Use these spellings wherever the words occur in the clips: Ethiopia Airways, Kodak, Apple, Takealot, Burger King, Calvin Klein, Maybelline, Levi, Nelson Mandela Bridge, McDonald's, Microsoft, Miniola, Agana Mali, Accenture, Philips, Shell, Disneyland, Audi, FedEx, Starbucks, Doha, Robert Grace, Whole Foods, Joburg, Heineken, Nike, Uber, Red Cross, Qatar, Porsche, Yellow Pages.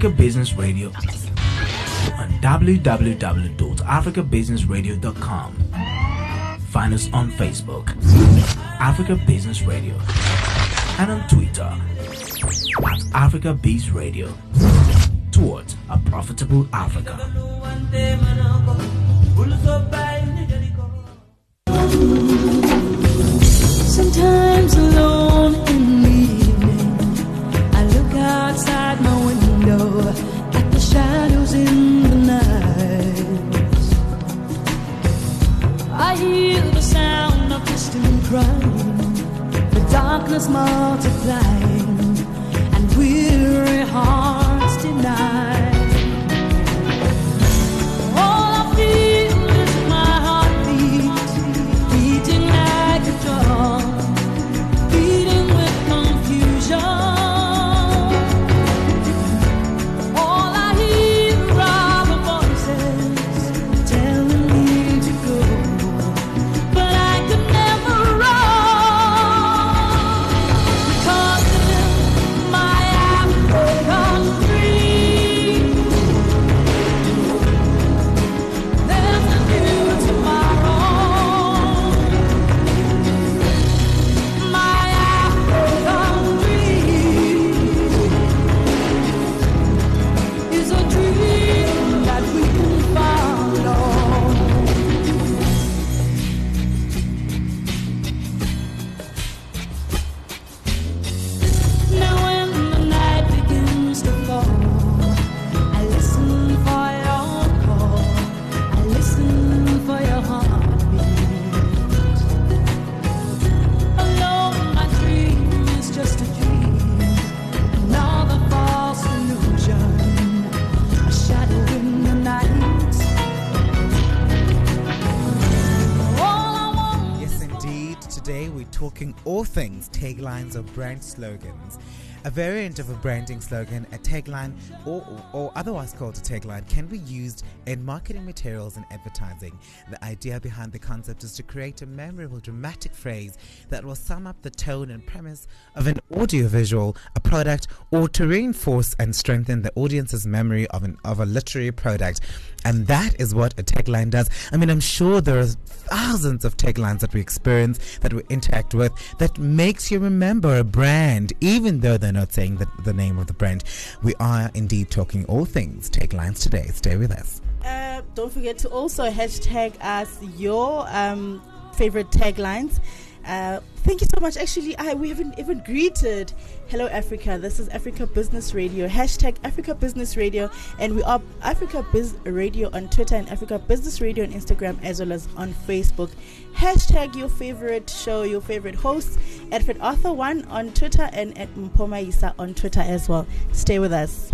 Africa Business Radio on www.africabusinessradio.com. Find us on Facebook, Africa Business Radio, and on Twitter at Africa Biz Radio. Towards a profitable Africa. Sometimes alone in the evening, I look outside my window at the shadows in the night. I hear the sound of distant crying, the darkness multiplying, and weary hearts deny. All I feel is my heartbeat beating like a drum. Talking all things taglines or brand slogans. A variant of a branding slogan, a tagline, or otherwise called a tagline, can be used in marketing materials and advertising. The idea behind the concept is to create a memorable, dramatic phrase that will sum up the tone and premise of an audiovisual, a product, or to reinforce and strengthen the audience's memory of a literary product. And that is what a tagline does. I mean, I'm sure there are thousands of taglines that we experience, that we interact with, that makes you remember a brand, even though they're not saying the name of the brand. We are indeed talking all things taglines today. Stay with us. Don't forget to also hashtag us your favorite taglines. Thank you so much. Actually, we haven't even greeted. Hello, Africa. This is Africa Business Radio. Hashtag Africa Business Radio. And we are Africa Biz Radio on Twitter and Africa Business Radio on Instagram as well as on Facebook. Hashtag your favorite show, your favorite host, at Fred Arthur 1 on Twitter and at Mpumi Isa on Twitter as well. Stay with us.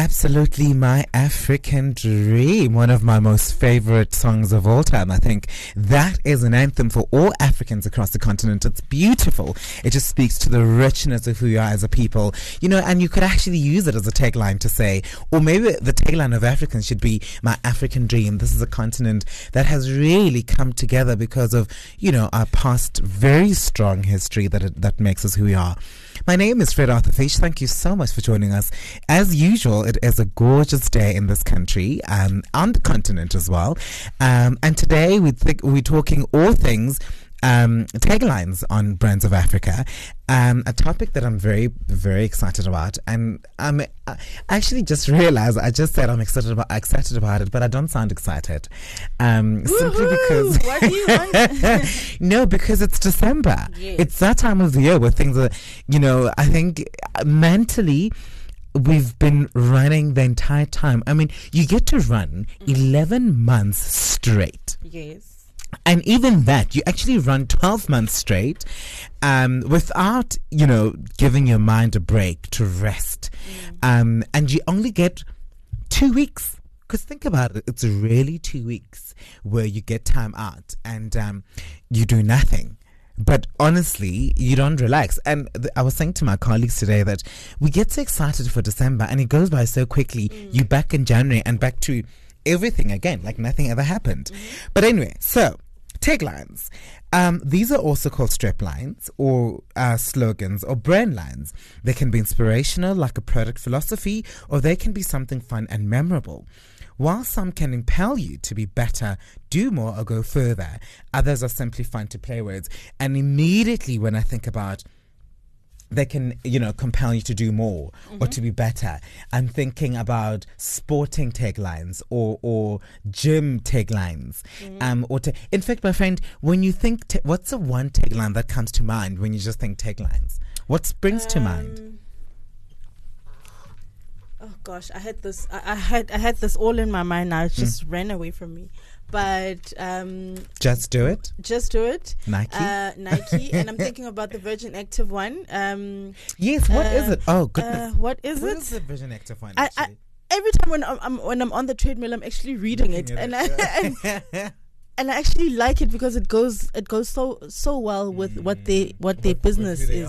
Absolutely My African Dream, one of my most favorite songs of all time. I think that is an anthem for all Africans across the continent. It's beautiful. It just speaks to the richness of who you are as a people. You know, and you could actually use it as a tagline to say, or maybe the tagline of Africans should be My African Dream. This is a continent that has really come together because of, you know, our past very strong history that makes us who we are. My name is Fred Arthur Fish. Thank you so much for joining us. As usual, it is a gorgeous day in this country and the continent as well. And today we're talking all things taglines on Brands of Africa, a topic that I'm very, very excited about. And I actually just realized I just said I'm excited about it, but I don't sound excited. Simply because what do you want? No, because it's December. Yes. It's that time of the year where things are, you know, I think mentally we've been running the entire time. I mean, you get to run 11 months straight. Yes. And even that, you actually run 12 months straight without, you know, giving your mind a break to rest. And you only get 2 weeks. Because think about it, it's really 2 weeks where you get time out and you do nothing. But honestly, you don't relax. And I was saying to my colleagues today that we get so excited for December and it goes by so quickly. You're back in January and back to everything again, like nothing ever happened. But anyway, so taglines. These are also called strap lines or slogans or brand lines. They can be inspirational, like a product philosophy, or they can be something fun and memorable. While some can impel you to be better, do more, or go further, others are simply fun to play with. And immediately when I think about they can, you know, compel you to do more or to be better. I'm thinking about sporting taglines or gym taglines. In fact, my friend, when you think, what's the one tagline that comes to mind when you just think taglines? What springs to mind? Oh gosh, I had this all in my mind now. It just ran away from me. But just do it. Just do it. Nike. Nike. And I'm thinking about the Virgin Active one. Yes. What is it? Oh goodness. What is the Virgin Active one? Every time when I'm on the treadmill, I'm actually reading it. And I actually like it because it goes so well with what their business is.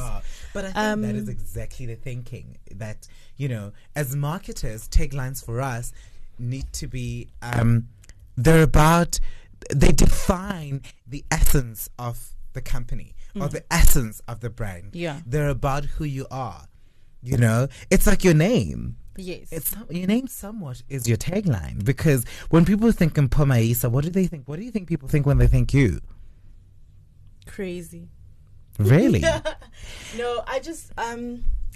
But I think that is exactly the thinking that, you know, as marketers, taglines for us need to be. They define the essence of the company or the essence of the brand. Yeah. They're about who you are. You know, it's like your name. Yes. Your name somewhat is your tagline, because when people think Mpumi Isa, what do they think? What do you think people think when they think you? Crazy. Really? No, I just,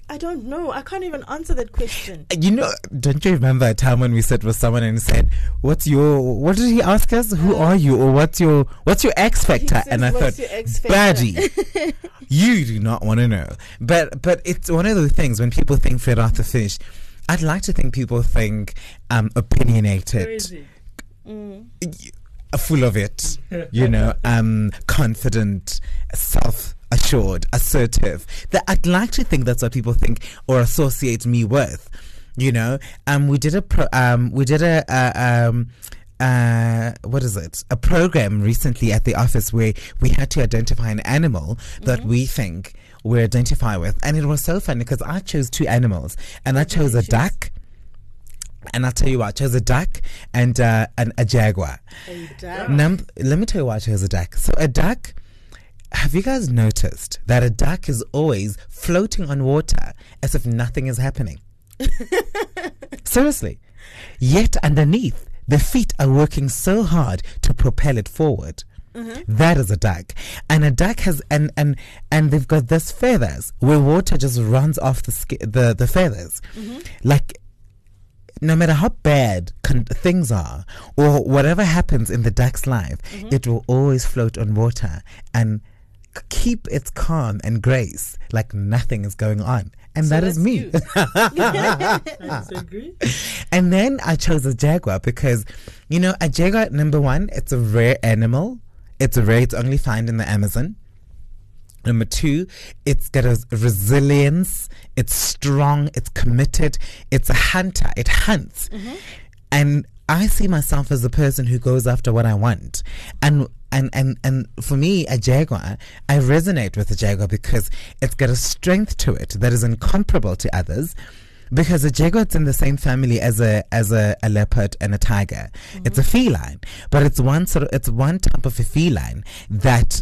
I don't know. I can't even answer that question. You know, don't you remember a time when we sat with someone and said, what did he ask us? Who are you? Or what's your X factor? And I thought, baddie, you do not want to know. But it's one of those things when people think Fred Arthur Fish, I'd like to think people think opinionated, full of it, you know, confident, self-assured, assertive. That I'd like to think that's what people think or associate me with, you know. We did a program recently at the office where we had to identify an animal that we think we identify with, and it was so funny because I chose two animals, and I chose a duck. And I'll tell you what, I chose a duck and a jaguar. A duck. Let me tell you why I chose a duck. So a duck, have you guys noticed that a duck is always floating on water as if nothing is happening? Seriously. Yet underneath, the feet are working so hard to propel it forward. That is a duck. And a duck has and they've got these feathers where water just runs off the feathers. Like, no matter how bad things are or whatever happens in the duck's life, it will always float on water and keep its calm and grace like nothing is going on. And so that is me. And then I chose a jaguar because, you know, a jaguar, number one, it's a rare animal. It's only found in the Amazon. Number two, it's got a resilience. It's strong. It's committed. It's a hunter. It hunts. Mm-hmm. And I see myself as a person who goes after what I want. And for me, a jaguar, I resonate with a jaguar because it's got a strength to it that is incomparable to others. Because a jaguar's in the same family as a leopard and a tiger. Mm-hmm. It's a feline, but it's one type of a feline that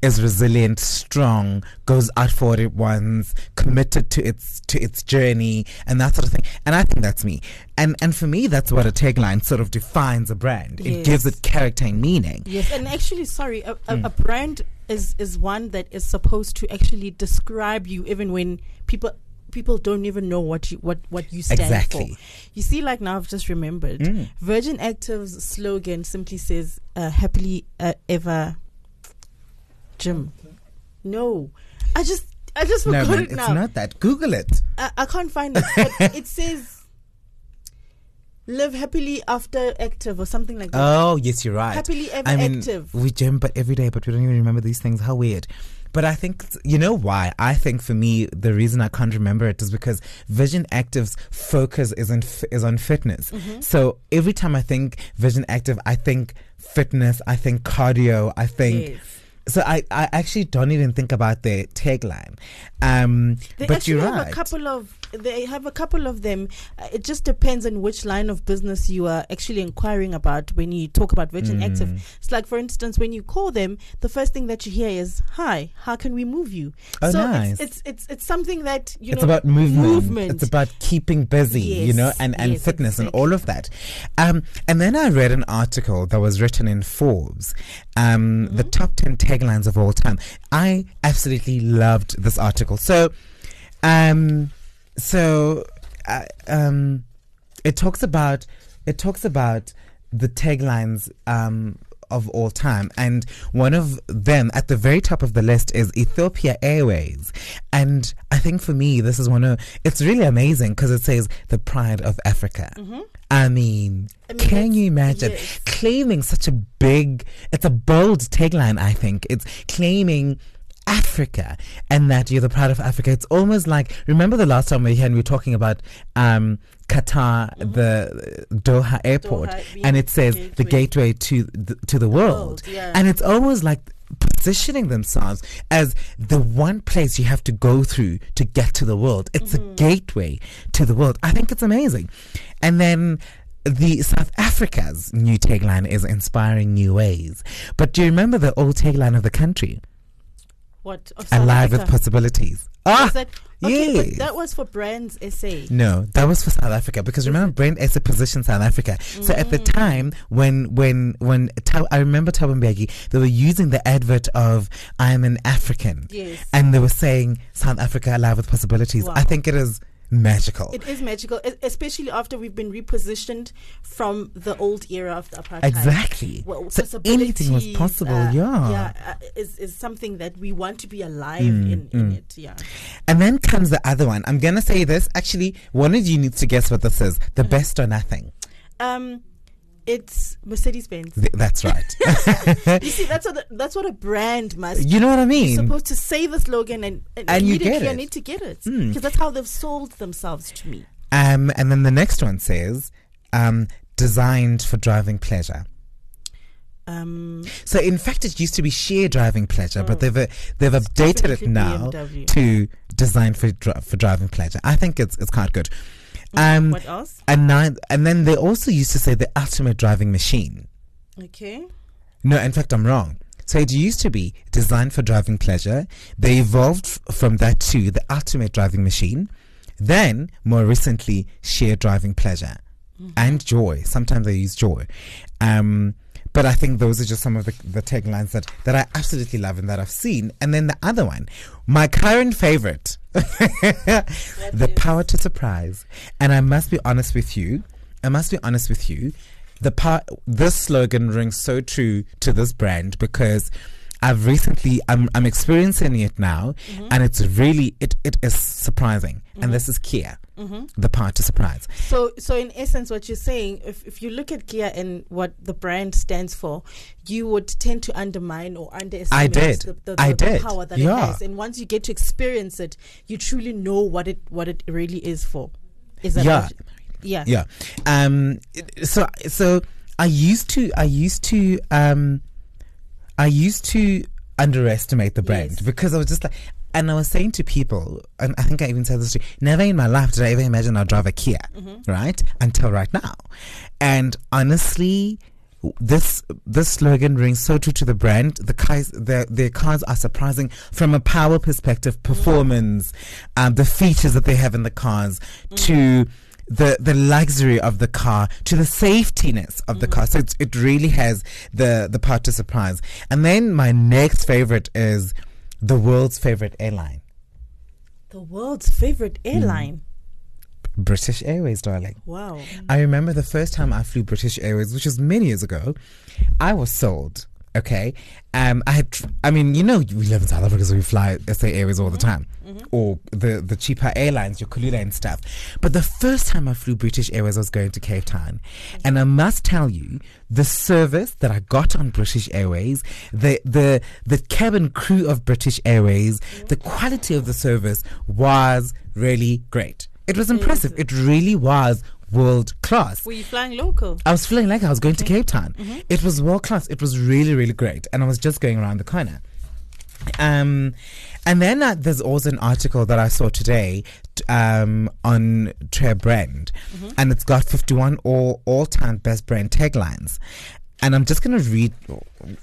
is resilient, strong, goes out for what it wants, committed to its journey, and that sort of thing. And I think that's me. And for me, that's what a tagline sort of defines a brand. Yes. It gives it character and meaning. Yes, and actually, sorry, a brand is one that is supposed to actually describe you, even when people don't even know what you stand exactly. for. You see, like now I've just remembered, Virgin Active's slogan simply says happily ever Jim. No, I just forgot it now. It's not that. Google it. I can't find it. But it says live happily after active or something like that. Oh, yes, you're right. Happily ever active. We gym but every day, but we don't even remember these things. How weird. But I think, you know why? I think for me, the reason I can't remember it is because Virgin Active's focus is on fitness. Mm-hmm. So every time I think Virgin Active, I think fitness, I think cardio, I think... Yes. So I actually don't even think about their tagline. But you're right. They have a couple of them. It just depends on which line of business you are actually inquiring about when you talk about Virgin Active. It's like, for instance, when you call them, the first thing that you hear is, "Hi, how can we move you?" Oh, so nice. It's something that, you know. It's about movement. It's about keeping busy, yes, you know, and yes, fitness exactly. and all of that. And then I read an article that was written in Forbes, the top 10 taglines of all time. I absolutely loved this article. So it talks about the taglines of all time, and one of them at the very top of the list is Ethiopia Airways. And I think for me, this is it's really amazing because it says the pride of Africa. Mm-hmm. I mean, can you imagine claiming such a big? It's a bold tagline. I think it's claiming Africa and that you're the pride of Africa. It's almost like, remember the last time we were here and we were talking about Qatar, the Doha airport, and it says the gateway to the world. Yeah. And it's almost like positioning themselves as the one place you have to go through to get to the world. It's a gateway to the world. I think it's amazing. And then the South Africa's new tagline is inspiring new ways. But do you remember the old tagline of the country? What, alive Africa? With possibilities. But that was for Brand SA. No, that was for South Africa, because remember Brand SA positioned South Africa. So at the time when I remember Thabo Mbeki, they were using the advert of "I am an African," and they were saying South Africa alive with possibilities. Wow. I think it is magical. It is magical, especially after we've been repositioned from the old era of the apartheid. Exactly. Well, so anything was possible. Is something that we want to be alive in it. Yeah. And then comes the other one. I'm gonna say this. Actually, one of you needs to guess what this is. The best or nothing. It's Mercedes Benz. That's right. You see, that's what a brand must. You know what I mean? You're supposed to say the slogan and immediately I need to get it, because that's how they've sold themselves to me. And then the next one says, "Designed for driving pleasure." So in fact, it used to be sheer driving pleasure, but they've updated it now to "Designed for driving pleasure." I think it's quite good. What else? And then they also used to say the ultimate driving machine. Okay. No, in fact, I'm wrong. So it used to be designed for driving pleasure. They evolved from that to the ultimate driving machine. Then, more recently, sheer driving pleasure and joy. Sometimes they use joy. But I think those are just some of the taglines that I absolutely love and that I've seen. And then the other one, my current favorite, the power to surprise. And I must be honest with you. This slogan rings so true to this brand because I've recently, I'm experiencing it now, mm-hmm. and it's really, it is surprising. Mm-hmm. And this is Kia, mm-hmm. the power to surprise. So in essence, what you're saying, if you look at Kia and what the brand stands for, you would tend to undermine or underestimate the power that it has. And once you get to experience it, you truly know what it really is for. Is that right? Yeah. So I used to underestimate the brand, yes. because I was just like, and I was saying to people, and I think I even said this to you, never in my life did I ever imagine I'd drive a Kia, mm-hmm. right? Until right now. And honestly, this slogan rings so true to the brand. Their cars are surprising from a power perspective, performance, mm-hmm. The features that they have in the cars, mm-hmm. to the luxury of the car, to the safetiness of mm-hmm. the car. So it really has the power to surprise. And then my next favorite is the world's favorite airline. The world's favorite airline? Mm. British Airways, darling. Wow. I remember the first time I flew British Airways, which was many years ago. I was sold, okay? We live in South Africa, so we fly SA Airways all mm-hmm. the time. Mm-hmm. Or the cheaper airlines, your Kulula and stuff. But the first time I flew British Airways, I was going to Cape Town. Mm-hmm. And I must tell you, the service that I got on British Airways, the cabin crew of British Airways, mm-hmm. the quality of the service was really great. It was impressive. It really was world class. Were you flying local? I was flying local. I was going to Cape Town. Mm-hmm. It was world class. It was really, really great. And I was just going around the corner. And then there's also an article that I saw today on Trade Brand. Mm-hmm. And it's got 51 all-time best brand taglines. And I'm just going to read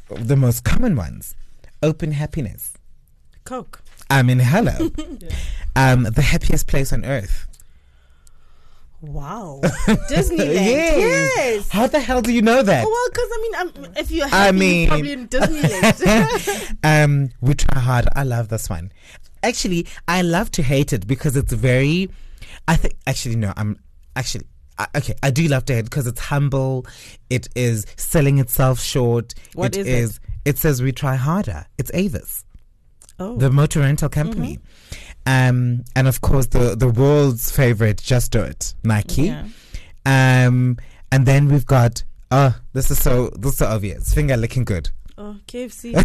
the most common ones. Open happiness. Coke. Hello. Yeah. The happiest place on earth. Wow. Disneyland. Yes. How the hell do you know that? Well, because if you're happy, you're probably in Disneyland. We try hard. I love this one. Actually, I love to hate it because it's very, I think, actually, no, I'm actually, okay, I do love to hate it because it's humble. It is selling itself short. What is it? It says we try harder. It's Avis. Oh. The motor rental company. Mm-hmm. And of course, the world's favorite, just do it, Nike. Yeah. And then we've got, this is so obvious, finger licking good. Oh, KFC.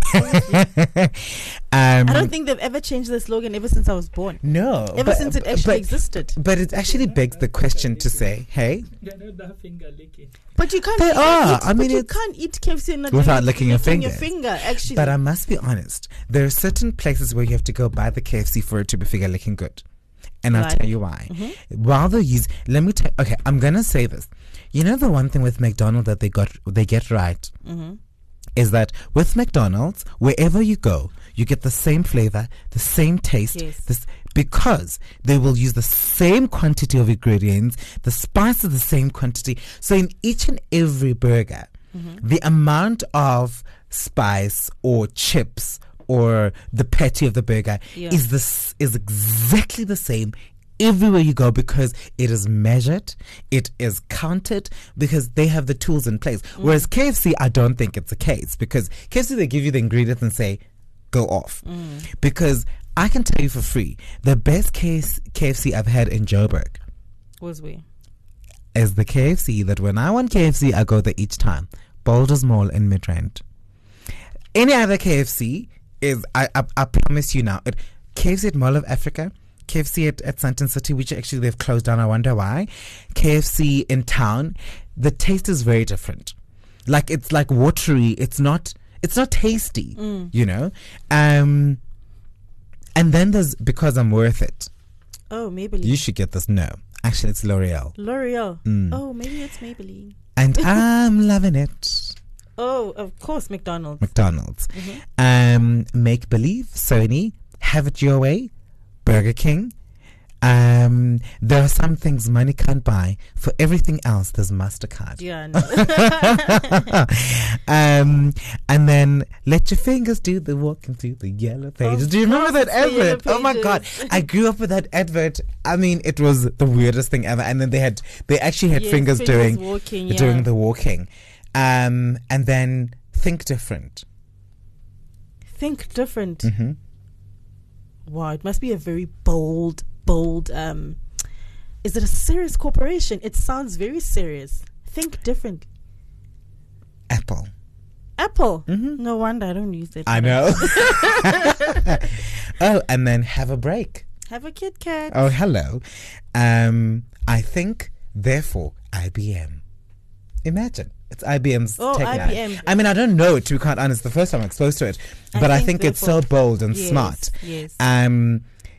I don't think they've ever changed the slogan ever since I was born. No. Since it actually existed. But it actually begs the question to say, hey. They're not that finger licking. But you can't eat KFC and not without licking your finger. Actually. But I must be honest. There are certain places where you have to go buy the KFC for it to be finger licking good. And right. I'll tell you why. Mm-hmm. Okay, I'm going to say this. You know the one thing with McDonald's that they get right? Mm-hmm. Is that with McDonald's, wherever you go, you get the same flavor, the same taste, yes. Because they will use the same quantity of ingredients, the spice is the same quantity. So in each and every burger, mm-hmm. the amount of spice or chips or the patty of the burger is exactly the same everywhere you go because it is measured, it is counted, because they have the tools in place. Mm. Whereas KFC, I don't think it's the case because KFC, they give you the ingredients and say, go off. Mm. Because I can tell you for free, the best KFC I've had in Joburg is the KFC that when I want KFC, I go there each time. Boulders Mall in Midrand. Any other KFC is, I promise you now, KFC at Mall of Africa, KFC at Sandton City, which actually they've closed down. I wonder why. KFC in town, the taste is very different. Like it's like watery. It's not tasty. Mm. You know. And then there's because I'm worth it. Oh, Maybelline. You should get this. No, actually, it's L'Oreal. L'Oreal. Mm. Oh, maybe it's Maybelline. And I'm loving it. Oh, of course, McDonald's. Mm-hmm. Make Believe, Sony, Have It Your Way. Burger King. There are some things money can't buy. For everything else, there's MasterCard. Yeah, I know. And then let your fingers do the walking through the yellow pages. Do you remember that advert? Oh my God, I grew up with that advert. I mean, it was the weirdest thing ever. And then they actually had fingers doing the walking. And then think different. think different. Mm-hmm. Wow, it must be a very bold. Is it a serious corporation? It sounds very serious. Think different. Apple. Mm-hmm. No wonder I don't use it. I know. Oh, and then have a break. Have a Kit Kat. Oh, hello. I think, therefore, IBM. Imagine. It's IBM's tagline. IBM. I mean, I don't know it, to be quite honest, the first time I'm exposed to it. But I think it's so bold and smart. Yes.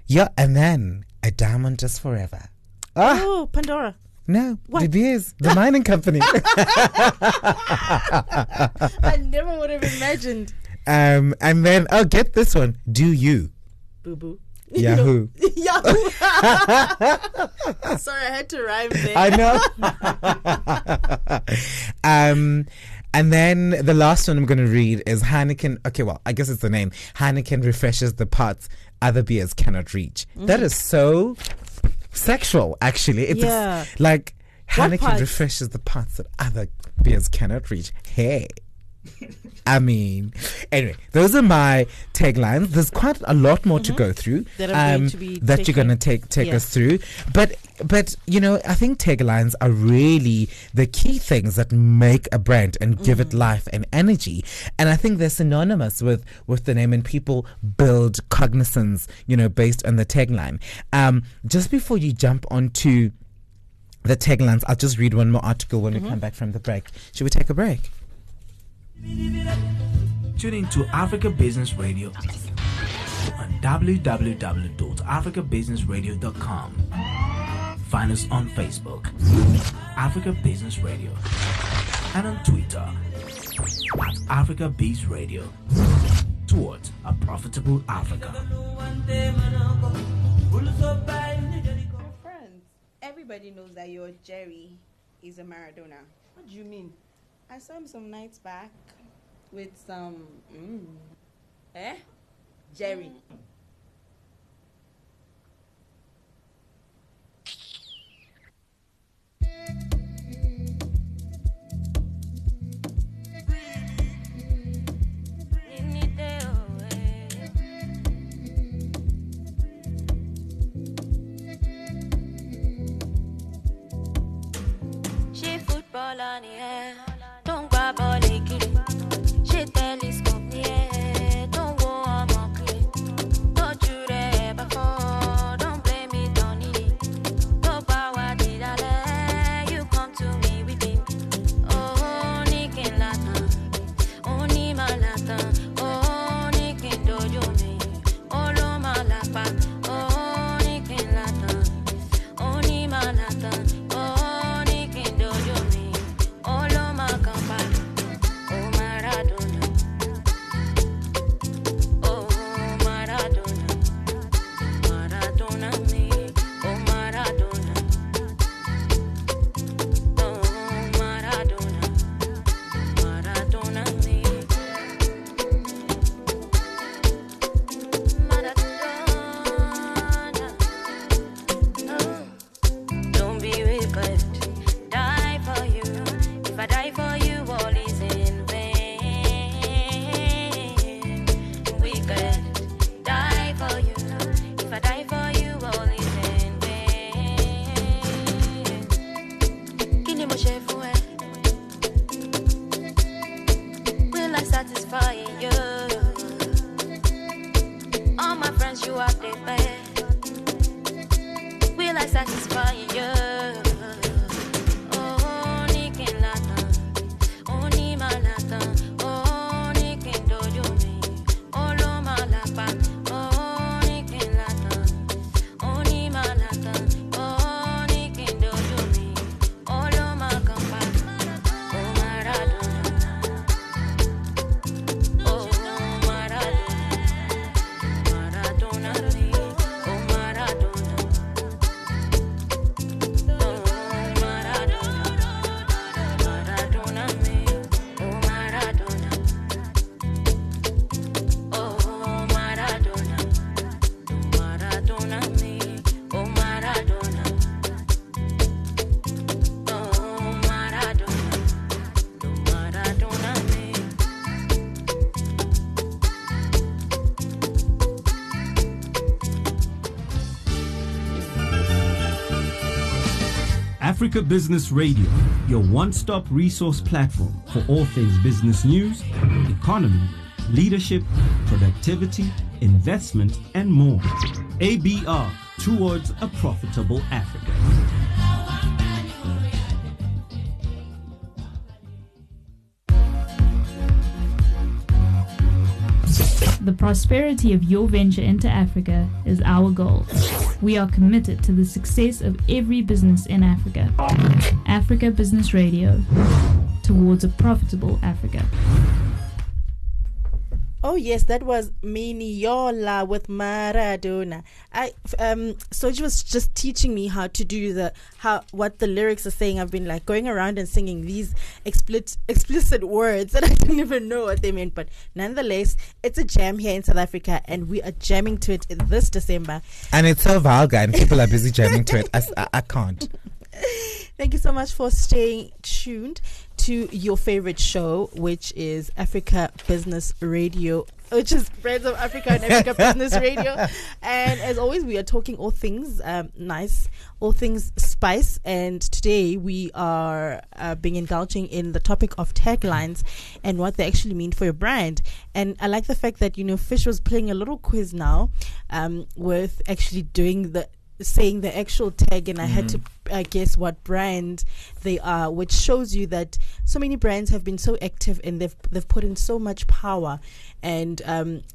Yeah, and then a diamond just forever. Oh, Pandora. No, what? De Beers, the mining company. I never would have imagined. And then, oh, get this one. Do you? Boo-boo. Yahoo. Yahoo. Sorry, I had to rhyme there. I know. And then the last one I'm going to read is Heineken. Okay, well, I guess it's the name. Heineken refreshes the parts other beers cannot reach. Mm-hmm. That is so sexual, actually. It's like Heineken refreshes the parts that other beers cannot reach. Hey. I mean, anyway, those are my taglines. There's quite a lot more to go through that you're going to take us through. But you know, I think taglines are really the key things that make a brand and give it life and energy. And I think they're synonymous with the name, and people build cognizance, you know, based on the tagline. Just before you jump onto the taglines, I'll just read one more article when we come back from the break. Should we take a break? Tune in to Africa Business Radio on www.africabusinessradio.com. Find us on Facebook, Africa Business Radio, and on Twitter at Africa Biz Radio. Towards a profitable Africa. My friends, everybody knows that your Jerry is a Maradona. What do you mean? I saw him some nights back with some Jerry. She football on the air. Don't grab all the kids. She telescope me. Don't go on my crib. Don't you dare before. Don't blame me, don't need it. No power did I let you come to me with him. Oh, Nikin Latan. Oh, Nima Latan. Oh, Nikin Dojo me. Oh, no, my lapa. Oh, Nikin Latan. Oh, Nima Latan. Africa Business Radio, your one-stop resource platform for all things business news, economy, leadership, productivity, investment, and more. ABR, towards a profitable Africa. The prosperity of your venture into Africa is our goal. We are committed to the success of every business in Africa. Africa Business Radio, towards a profitable Africa. Oh yes, that was Miniola with Maradona. So she was just teaching me how to do what the lyrics are saying. I've been like going around and singing these explicit words that I didn't even know what they meant. But nonetheless, it's a jam here in South Africa, and we are jamming to it this December. And it's so vulgar, and people are busy jamming to it. I can't. Thank you so much for staying tuned to your favorite show, which is Africa Business Radio, which is Friends of Africa and Africa Business Radio. And as always, we are talking all things nice, all things spice. And today we are being indulging in the topic of taglines and what they actually mean for your brand. And I like the fact that, you know, Fish was playing a little quiz now with actually doing saying the actual tag, and I had to guess what brand they are, which shows you that so many brands have been so active and they've put in so much power and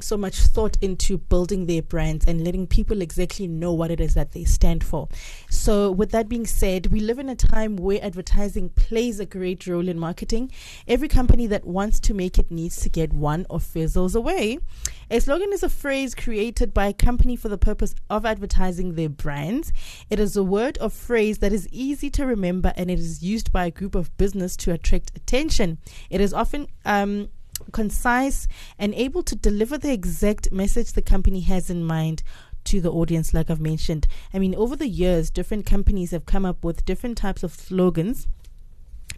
so much thought into building their brands and letting people exactly know what it is that they stand for. So with that being said, we live in a time where advertising plays a great role in marketing. Every company that wants to make it needs to get one of Fizzles away. A slogan is a phrase created by a company for the purpose of advertising their brands. It is a word or phrase that is easy to remember, and it is used by a group of business to attract attention. It is often concise and able to deliver the exact message the company has in mind to the audience, like I've mentioned. I mean, over the years, different companies have come up with different types of slogans,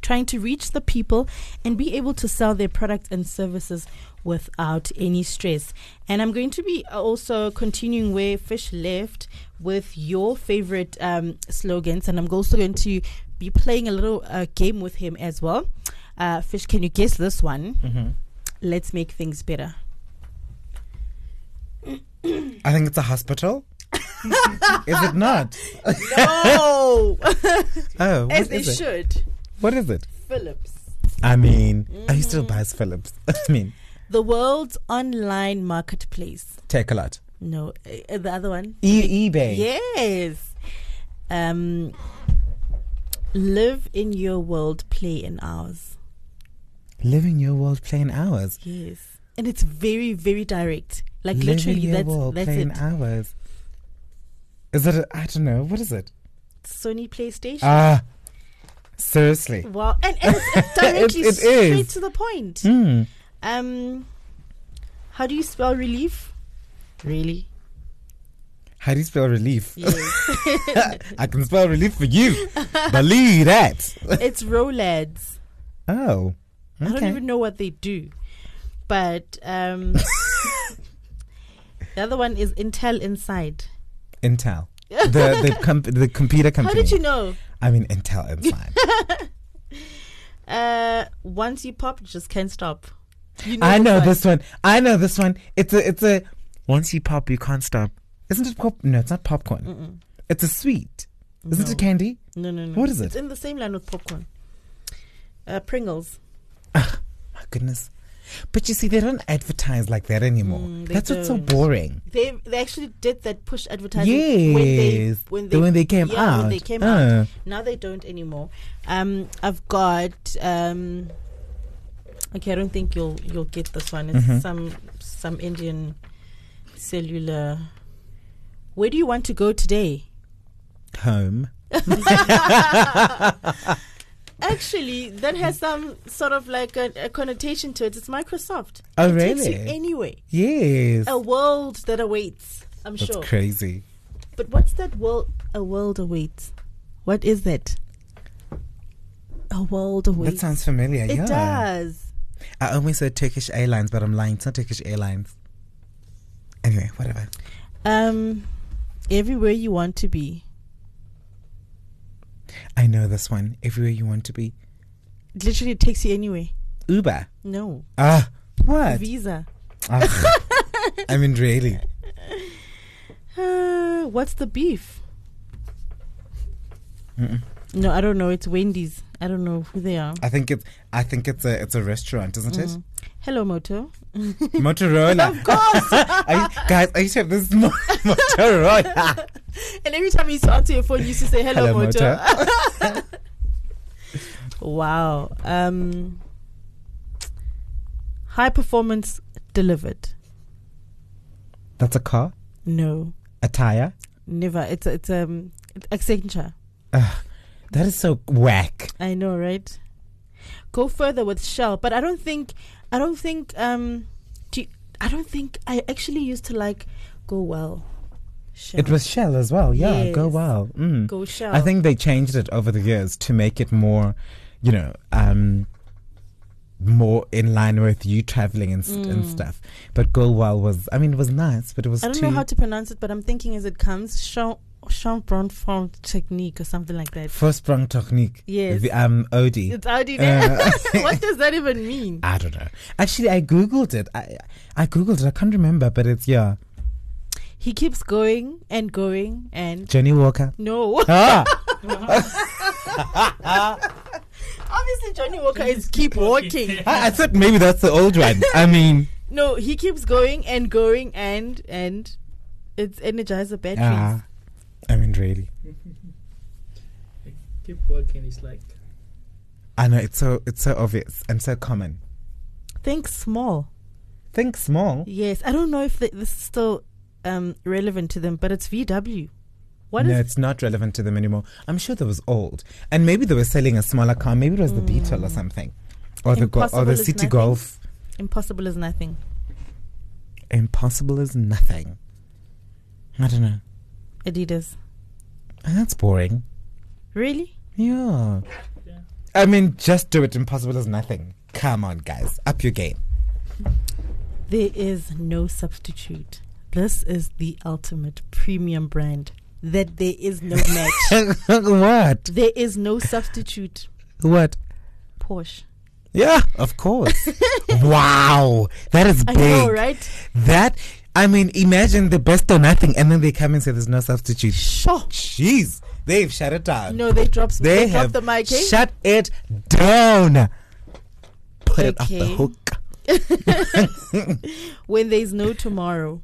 trying to reach the people and be able to sell their products and services without any stress. And I'm going to be also continuing where Fish left with your favorite slogans, and I'm also going to be playing a little game with him as well. Fish, can you guess this one? Mm-hmm. Let's make things better. I think it's a hospital. Is it not? No. Oh, what as they is it? Should. What is it? Philips. I mean, who still buys Philips? I mean, the world's online marketplace. Takealot. No, the other one. eBay. Yes. Live in your world, play in ours. Live in your world, play in ours. Yes, and it's very, very direct. Like live literally, in your world, that's play it. In ours. Is it? I don't know. What is it? Sony PlayStation. Ah. Seriously. Wow. And it's directly straight is. To the point. Mm. How do you spell relief? Really? How do you spell relief? Yes. I can spell relief for you. Believe that. It's Rolads. Oh. Okay. I don't even know what they do. But the other one is Intel Inside. Intel. The computer company. How did you know? I mean, Intel Inside. Once you pop, just can't stop. You know I know this one. It's a. Once you pop, you can't stop. Isn't it pop? No, it's not popcorn. Mm-mm. It's a sweet. Isn't it candy? No. What is it? It's in the same line with popcorn. Pringles. Oh, my goodness. But you see, they don't advertise like that anymore. That's what's so boring. They actually did that push advertising. Yes. when they came out. When they came out. Now they don't anymore. I've got. Okay, I don't think you'll get this one. It's some Indian cellular. Where do you want to go today? Home. Actually, that has some sort of like a connotation to it. It's Microsoft. Oh, really? It takes you anyway. Yes. A world that awaits, That's sure. That's crazy. But what's that world? A world awaits. What is that? A world awaits. That sounds familiar, it does. I almost said Turkish Airlines, but I'm lying. It's not Turkish Airlines. Anyway, whatever. Everywhere you want to be. I know this one. Everywhere you want to be. Literally, it takes you anyway. Uber? No. Ah, what? Visa. Ah, I mean, really. What's the beef? Mm-mm. No, I don't know. It's Wendy's. I don't know who they are. I think it's a restaurant, isn't it? Hello, Moto. Motorola. Of course. I used to have this Motorola. And every time you used to answer your phone, you used to say, hello, Moto. Wow. High performance delivered. That's a car? No. A tire? Never. It's Accenture. That is so whack. I know, right? Go further with Shell, but I don't think I actually used to like Go Well. Shell. It was Shell as well, yeah. Yes. Go Well. Mm. Go Shell. I think they changed it over the years to make it more, more in line with you traveling and stuff. But Go Well was, I mean, it was nice, but it was. I don't know how to pronounce it, but I'm thinking as it comes, Shell. Sprung technique or something like that. Sprung technique. Yes. Audi. It's Audi. What does that even mean? I don't know. Actually, I Googled it. I Googled it. I can't remember, but it's, yeah. He keeps going and going and. Johnnie Walker. No. Obviously, Johnnie Walker is keep walking. I thought maybe that's the old one. I mean. No, he keeps going and going and it's Energizer batteries. I mean, really. Keep working is like. I know it's so obvious and so common. Think small. Think small. Yes, I don't know if this is still relevant to them, but it's VW. No, it's not relevant to them anymore. I'm sure that was old, and maybe they were selling a smaller car. Maybe it was the Beetle or something, or the City Golf. Impossible is nothing. Impossible is nothing. I don't know. Adidas. That's boring. Really? Yeah. I mean, just do it. Impossible is nothing. Come on, guys. Up your game. There is no substitute. This is the ultimate premium brand that there is no match. What? There is no substitute. What? Porsche. Yeah, of course. Wow. That is big. I know, right? I mean, imagine the best or nothing, and then they come and say there's no substitute. Sure. Jeez, they've shut it down. No, they dropped the mic. Eh? Shut it down. Put it off the hook. When there's no tomorrow,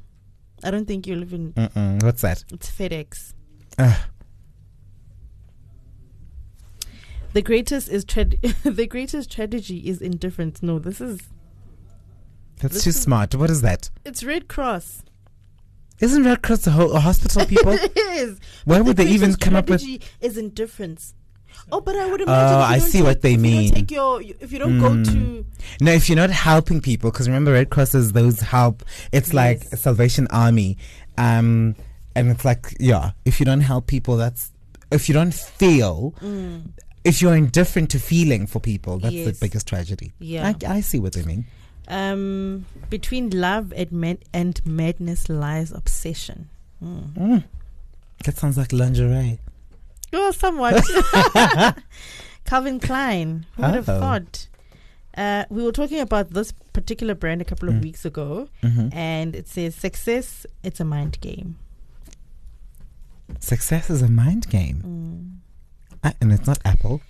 I don't think you'll even. What's that? It's FedEx. The greatest is the greatest tragedy is indifference. No, this is. That's too smart. What is that? It's Red Cross. Isn't Red Cross the whole hospital people? It is. Why would they even come up with? Is indifference. Oh, but I would imagine. Oh, I see what they mean. If you don't go to. No, if you're not helping people, because remember, Red Cross is those help. It's like a Salvation Army, and it's like if you don't help people, that's if you don't feel. If you're indifferent to feeling for people, that's the biggest tragedy. Yeah, I see what they mean. Between love and madness lies obsession. That sounds like lingerie. Oh, somewhat. Calvin Klein. Who would have thought? We were talking about this particular brand a couple of weeks ago, and it says success. It's a mind game. Success is a mind game, and it's not Apple.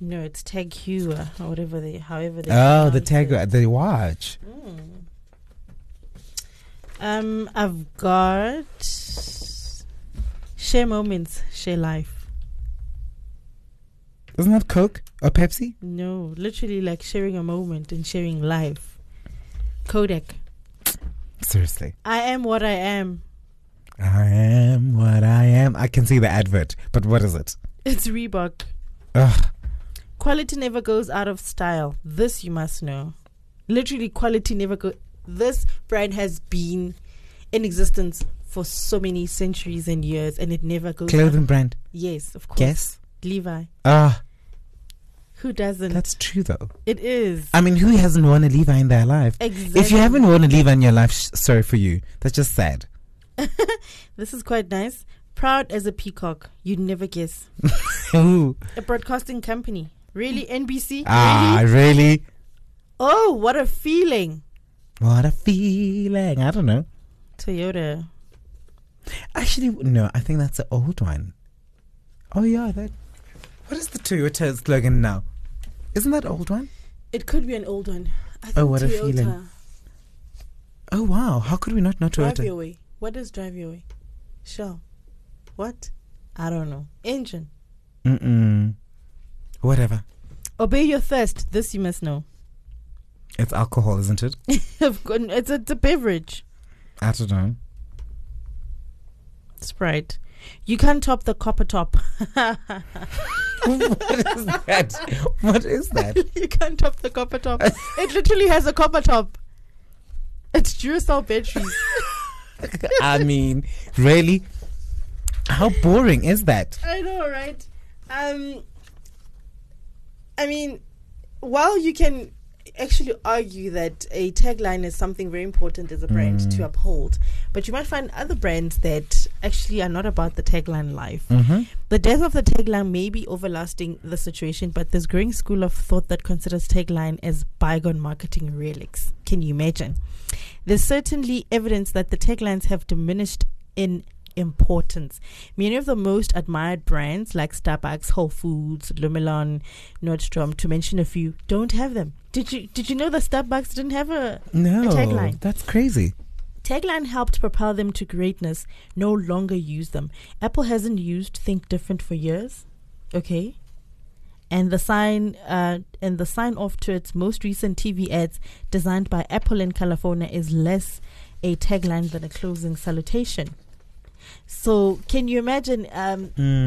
No, it's Tag Heuer or whatever however they. Oh, the Tag Heuer, the watch. I've got share moments, share life. Isn't that Coke or Pepsi? No, literally like sharing a moment and sharing life. Kodak. Seriously. I am what I am. I am what I am. I can see the advert, but what is it? It's Reebok. Ugh. Quality never goes out of style. This you must know. Literally, quality never goes. This brand has been in existence for so many centuries and years, and it never goes. Clothing brand. Yes, of course. Yes. Levi. Who doesn't? That's true, though. It is. I mean, who hasn't worn a Levi in their life? Exactly. If you haven't worn a Levi in your life, sorry for you. That's just sad. This is quite nice. Proud as a peacock. You'd never guess. Ooh. A broadcasting company. Really? NBC? Ah, really? Oh, what a feeling. What a feeling. I don't know. Toyota. Actually, no, I think that's an old one. Oh, yeah. That. What is the Toyota slogan now? Isn't that an old one? It could be an old one. I think what Toyota. A feeling. Oh, wow. How could we not know Toyota? Drive you away. What does drive you away? Shell. What? I don't know. Engine. Mm-mm. Whatever. Obey your thirst. This you must know. It's alcohol, isn't it? It's a beverage. I don't know. Sprite. You can't top the copper top. What is that? What is that? You can't top the copper top. It literally has a copper top. It's Duracell batteries. I mean, really? How boring is that? I know, right? I mean, while you can actually argue that a tagline is something very important as a brand to uphold, but you might find other brands that actually are not about the tagline life. Mm-hmm. The death of the tagline may be overlasting the situation, but there's growing school of thought that considers tagline as bygone marketing relics. Can you imagine? There's certainly evidence that the taglines have diminished in importance. Many of the most admired brands like Starbucks, Whole Foods, Lumelon, Nordstrom, to mention a few, don't have them. Did you know that Starbucks didn't have a tagline? That's crazy. Tagline helped propel them to greatness. No longer use them. Apple hasn't used "Think Different" for years. Okay. And the sign off to its most recent TV ads designed by Apple in California is less a tagline than a closing salutation. So can you imagine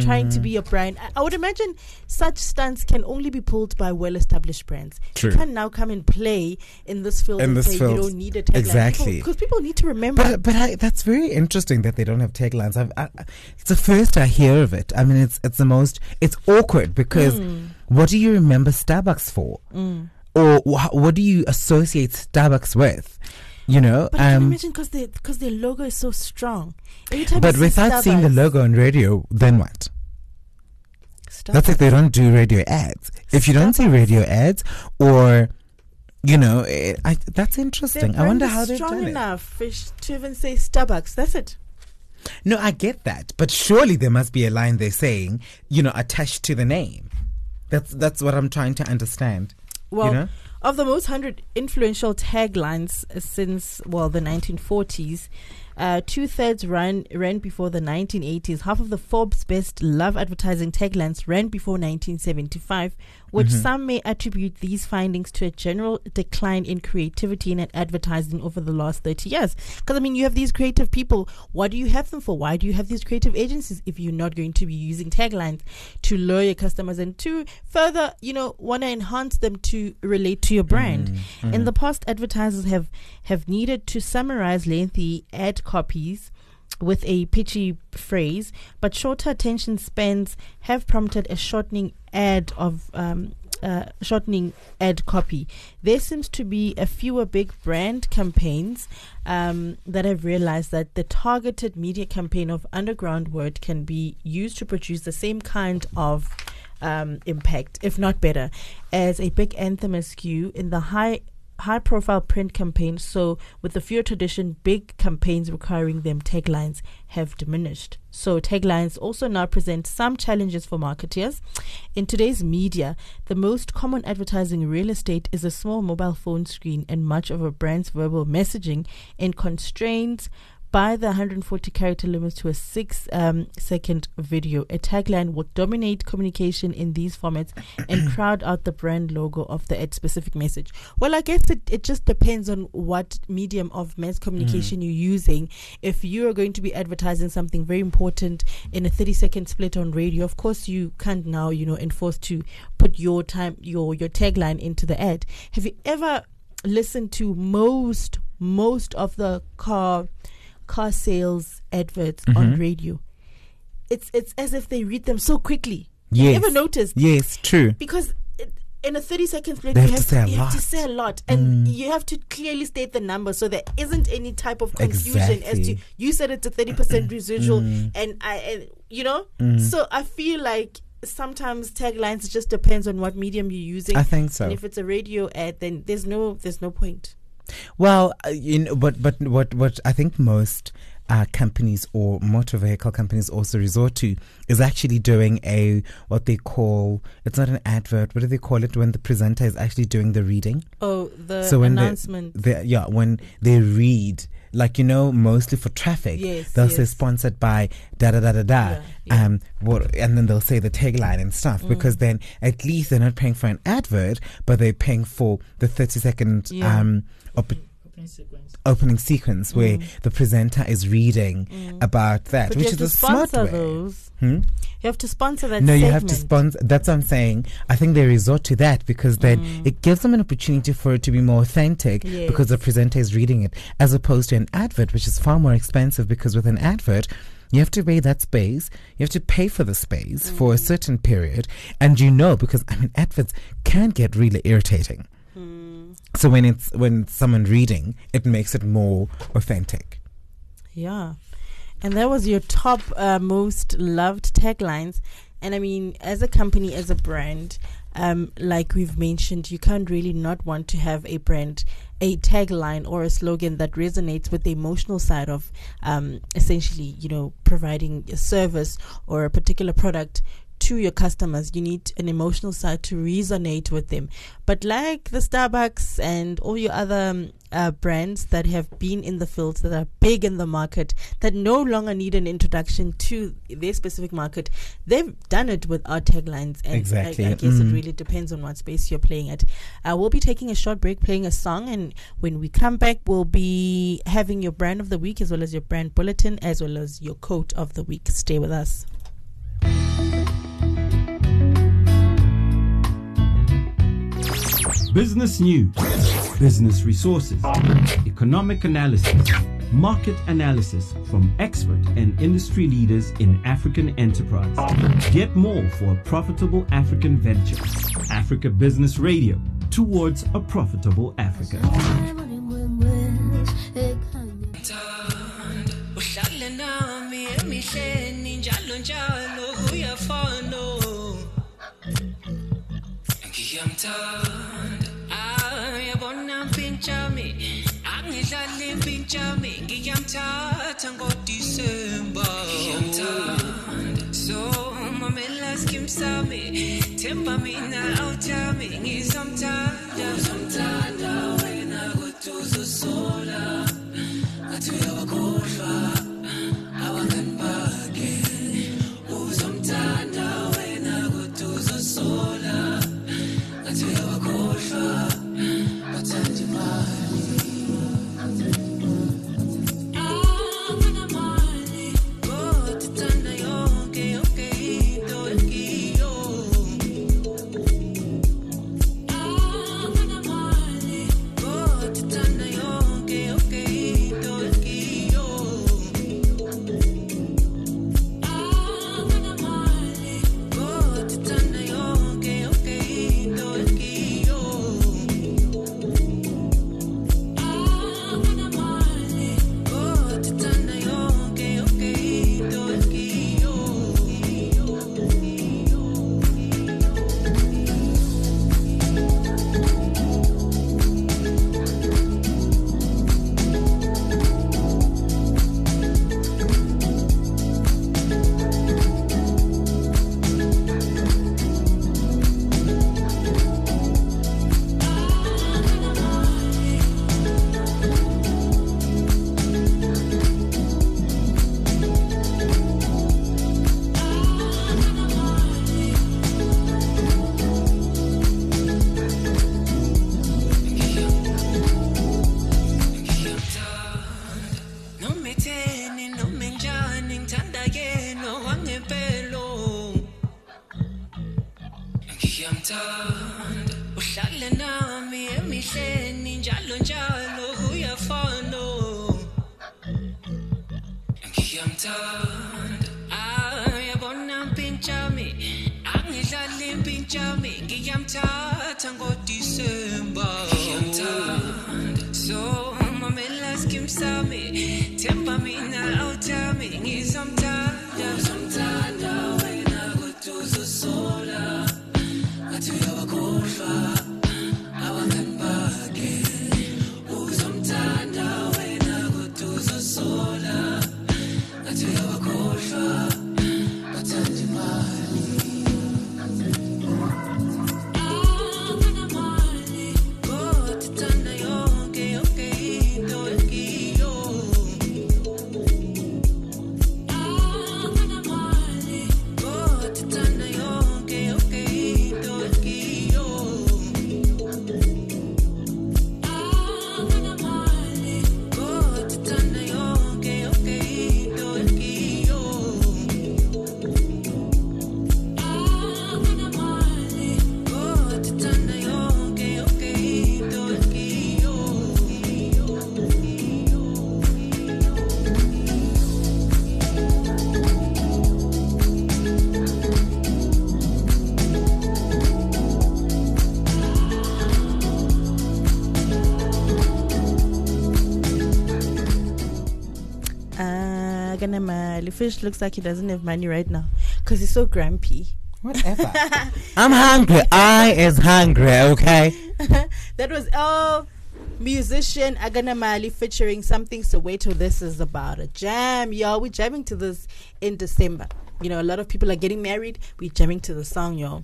trying to be a brand? I would imagine such stunts can only be pulled by well-established brands. True. You can now come and play in this field and say you don't need a tagline. Exactly. Because people need to remember. But that's very interesting that they don't have taglines. It's the first I hear of it. I mean, it's the most... It's awkward because what do you remember Starbucks for? Mm. Or what do you associate Starbucks with? You know, but I can imagine because their logo is so strong. But without seeing the logo on radio, then what? Starbucks. That's like they don't do radio ads. If you don't see radio ads, or you know, that's interesting. I wonder how they're strong enough Fish to even say Starbucks. That's it. No, I get that, but surely there must be a line they're saying, you know, attached to the name. That's what I'm trying to understand. Well. You know? Of the most 100 influential taglines since, the 1940s, 2/3 ran before the 1980s. Half of the Forbes Best Love Advertising taglines ran before 1975, which some may attribute these findings to a general decline in creativity in advertising over the last 30 years. Because, I mean, you have these creative people. What do you have them for? Why do you have these creative agencies if you're not going to be using taglines to lure your customers and to further, you know, want to enhance them to relate to your brand? Mm-hmm. In the past, advertisers have needed to summarize lengthy ad copies with a pitchy phrase, but shorter attention spans have prompted a shortening ad copy. There seems to be a fewer big brand campaigns that have realized that the targeted media campaign of underground word can be used to produce the same kind of impact, if not better, as a big anthem askew in the high-profile print campaigns, so with the fewer tradition, big campaigns requiring them, taglines have diminished. So taglines also now present some challenges for marketers. In today's media, the most common advertising real estate is a small mobile phone screen and much of a brand's verbal messaging and constraints by the 140-character limits to a 6-second video. A tagline will dominate communication in these formats and crowd out the brand logo of the ad-specific message. Well, I guess it just depends on what medium of mass communication you're using. If you are going to be advertising something very important in a 30-second split on radio, of course you can't now, you know, enforce to put your tagline into the ad. Have you ever listened to most of the car sales adverts on radio? It's as if they read them so quickly. Yes. You ever noticed? Yes, true. Because in a 30-second split, you have to say a lot. And you have to clearly state the number so there isn't any type of confusion as to, you said it's a 30% residual, and so I feel like sometimes taglines just depends on what medium you're using. I think so. And if it's a radio ad, then there's no point. Well, what I think most companies or motor vehicle companies also resort to is actually doing what they call, it's not an advert, what do they call it when the presenter is actually doing the reading? Oh, the announcement. When they read, mostly for traffic, they'll say sponsored by da-da-da-da-da, and then they'll say the tagline and stuff, because then at least they're not paying for an advert, but they're paying for the 30-second opening sequence where the presenter is reading about that, but which is a smart way. You have to sponsor that. No, segment. You have to sponsor. That's what I'm saying. I think they resort to that because then it gives them an opportunity for it to be more authentic because the presenter is reading it, as opposed to an advert, which is far more expensive, because with an advert, you have to pay that space. You have to pay for the space for a certain period, and because adverts can get really irritating. So when it's someone reading, it makes it more authentic. Yeah. And that was your top most loved taglines. And as a company, as a brand, like we've mentioned, you can't really not want to have a tagline or a slogan that resonates with the emotional side of essentially, providing a service or a particular product to your customers. You need an emotional side to resonate with them. But like the Starbucks and all your other brands that have been in the field, that are big in the market, that no longer need an introduction to their specific market, they've done it with our taglines. And exactly. I guess it really depends on what space you're playing at. We'll be taking a short break, playing a song, and when we come back, we'll be having your brand of the week, as well as your brand bulletin, as well as your quote of the week. Stay with us. Business news, business resources, economic analysis, market analysis from expert and industry leaders in African enterprise. Get more for a profitable African venture. Africa Business Radio, towards a profitable Africa. Ngathatha ngoDisemba ngiyamthanda so mama laski msami themba mina awuthami ngizomthanda somthanda wena kuduza sola ngathi uyabakhohlwa awangambake uzomthanda wena kuduza sola ngathi uyabakhohlwa. Fish looks like he doesn't have money right now because he's so grumpy. Whatever. I'm hungry. I is hungry. Okay. That was musician Agana Mali featuring Something Soweto. This is about a jam, y'all. We're jamming to this in December. You know, a lot of people are getting married. We're jamming to the song, y'all.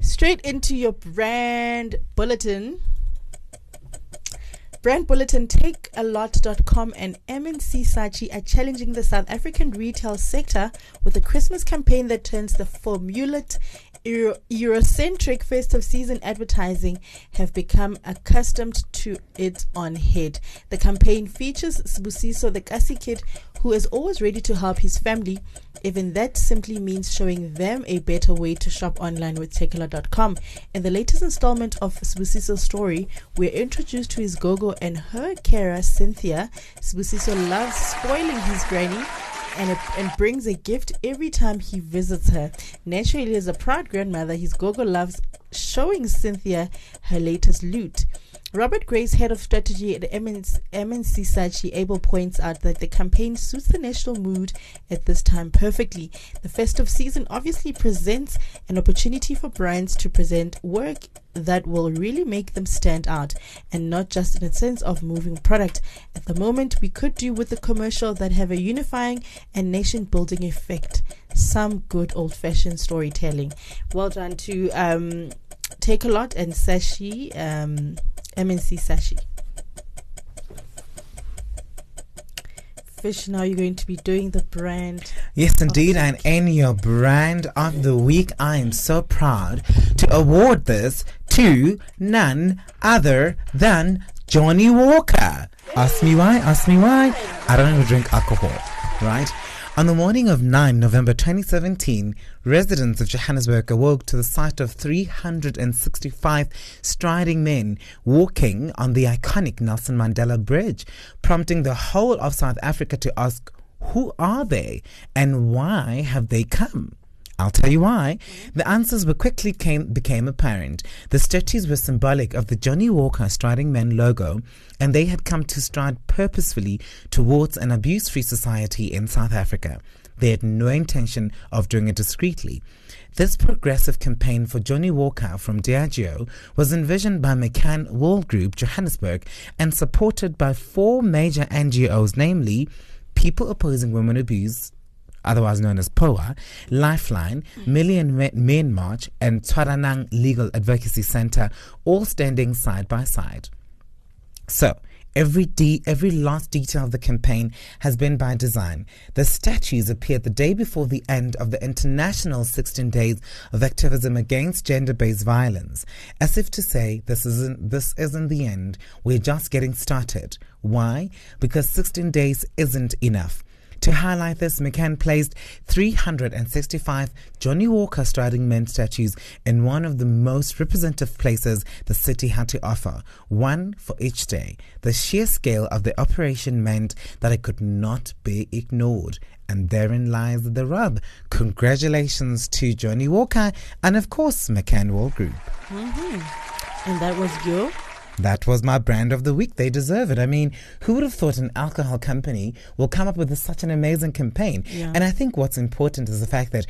Straight into your brand bulletin. Brand Bulletin, Takealot.com and M&C Saatchi are challenging the South African retail sector with a Christmas campaign that turns the formulaic Eurocentric festive season advertising have become accustomed to it on head. The campaign features Sibusiso, the Kasi kid, who is always ready to help his family. Even that simply means showing them a better way to shop online with Takealot.com. In the latest installment of Sibusiso's story, we're introduced to his gogo and her carer, Cynthia. Sibusiso loves spoiling his granny and brings a gift every time he visits her. Naturally, as a proud grandmother, his gogo loves showing Cynthia her latest loot. Robert Grace, head of strategy at M&C Saatchi, Abel points out that the campaign suits the national mood at this time perfectly. The festive season obviously presents an opportunity for brands to present work that will really make them stand out, and not just in a sense of moving product. At the moment, we could do with a commercial that have a unifying and nation-building effect. Some good old-fashioned storytelling. Well done to Takealot and Saatchi. M&C Saatchi. Fish, now you're going to be doing the brand. Yes, indeed. And in your brand of the week, I am so proud to award this to none other than Johnnie Walker. Ask me why, ask me why. I don't even drink alcohol, right? On the morning of 9 November 2017, residents of Johannesburg awoke to the sight of 365 striding men walking on the iconic Nelson Mandela Bridge, prompting the whole of South Africa to ask, who are they and why have they come? I'll tell you why. The answers were quickly became apparent. The statues were symbolic of the Johnnie Walker Striding Man logo, and they had come to stride purposefully towards an abuse-free society in South Africa. They had no intention of doing it discreetly. This progressive campaign for Johnnie Walker from Diageo was envisioned by McCann Worldgroup, Johannesburg, and supported by four major NGOs, namely People Opposing Women Abuse, otherwise known as POA, Lifeline, Million Men March, and Tswaranang Legal Advocacy Center, all standing side by side. So, every last detail of the campaign has been by design. The statues appeared the day before the end of the international 16 days of activism against gender-based violence, as if to say, this isn't the end, we're just getting started. Why? Because 16 days isn't enough. To highlight this, McCann placed 365 Johnnie Walker Striding Men statues in one of the most representative places the city had to offer, one for each day. The sheer scale of the operation meant that it could not be ignored. And therein lies the rub. Congratulations to Johnnie Walker and, of course, McCann Worldgroup. Mm-hmm. And that was you? That was my brand of the week. They deserve it. I mean, who would have thought an alcohol company will come up with such an amazing campaign? Yeah. And I think what's important is the fact that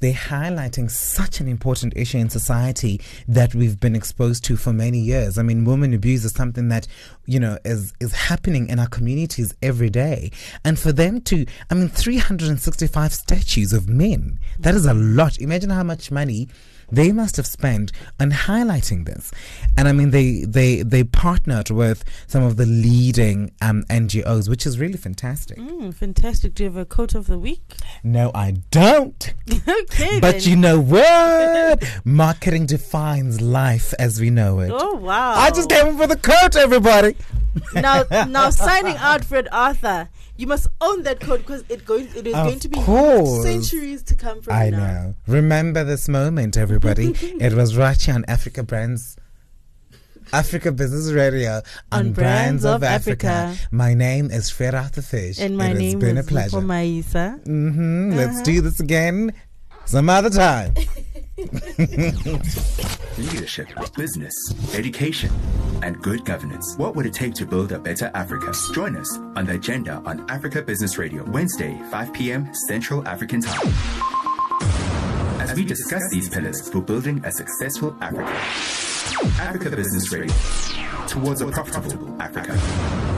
they're highlighting such an important issue in society that we've been exposed to for many years. I mean, women abuse is something that, you know, is happening in our communities every day. And for them to, I mean, 365 statues of men, that is a lot. Imagine how much money they must have spent on highlighting this. And I mean, they partnered with some of the leading NGOs, which is really fantastic. Fantastic. Do you have a quote of the week? No, I don't. Okay, but then. You know what? Marketing defines life as we know it. Oh, wow. I just came up with a quote, everybody. Now signing out, Fred Arthur. You must own that quote because it is going to be centuries to come from now. I know. Remember this moment, everybody. It was right here on Africa Business Radio on Brands of Africa. My name is Fred Arthur Fish. And my name is Mpumi Isa. Mm-hmm. Uh-huh. Let's do this again some other time. Leadership, business, education, and good governance. What would it take to build a better Africa? Join us on The Agenda on Africa Business Radio, Wednesday, 5 p.m. Central African Time. As we discuss these pillars for building a successful Africa. Africa Business Radio, towards a profitable Africa.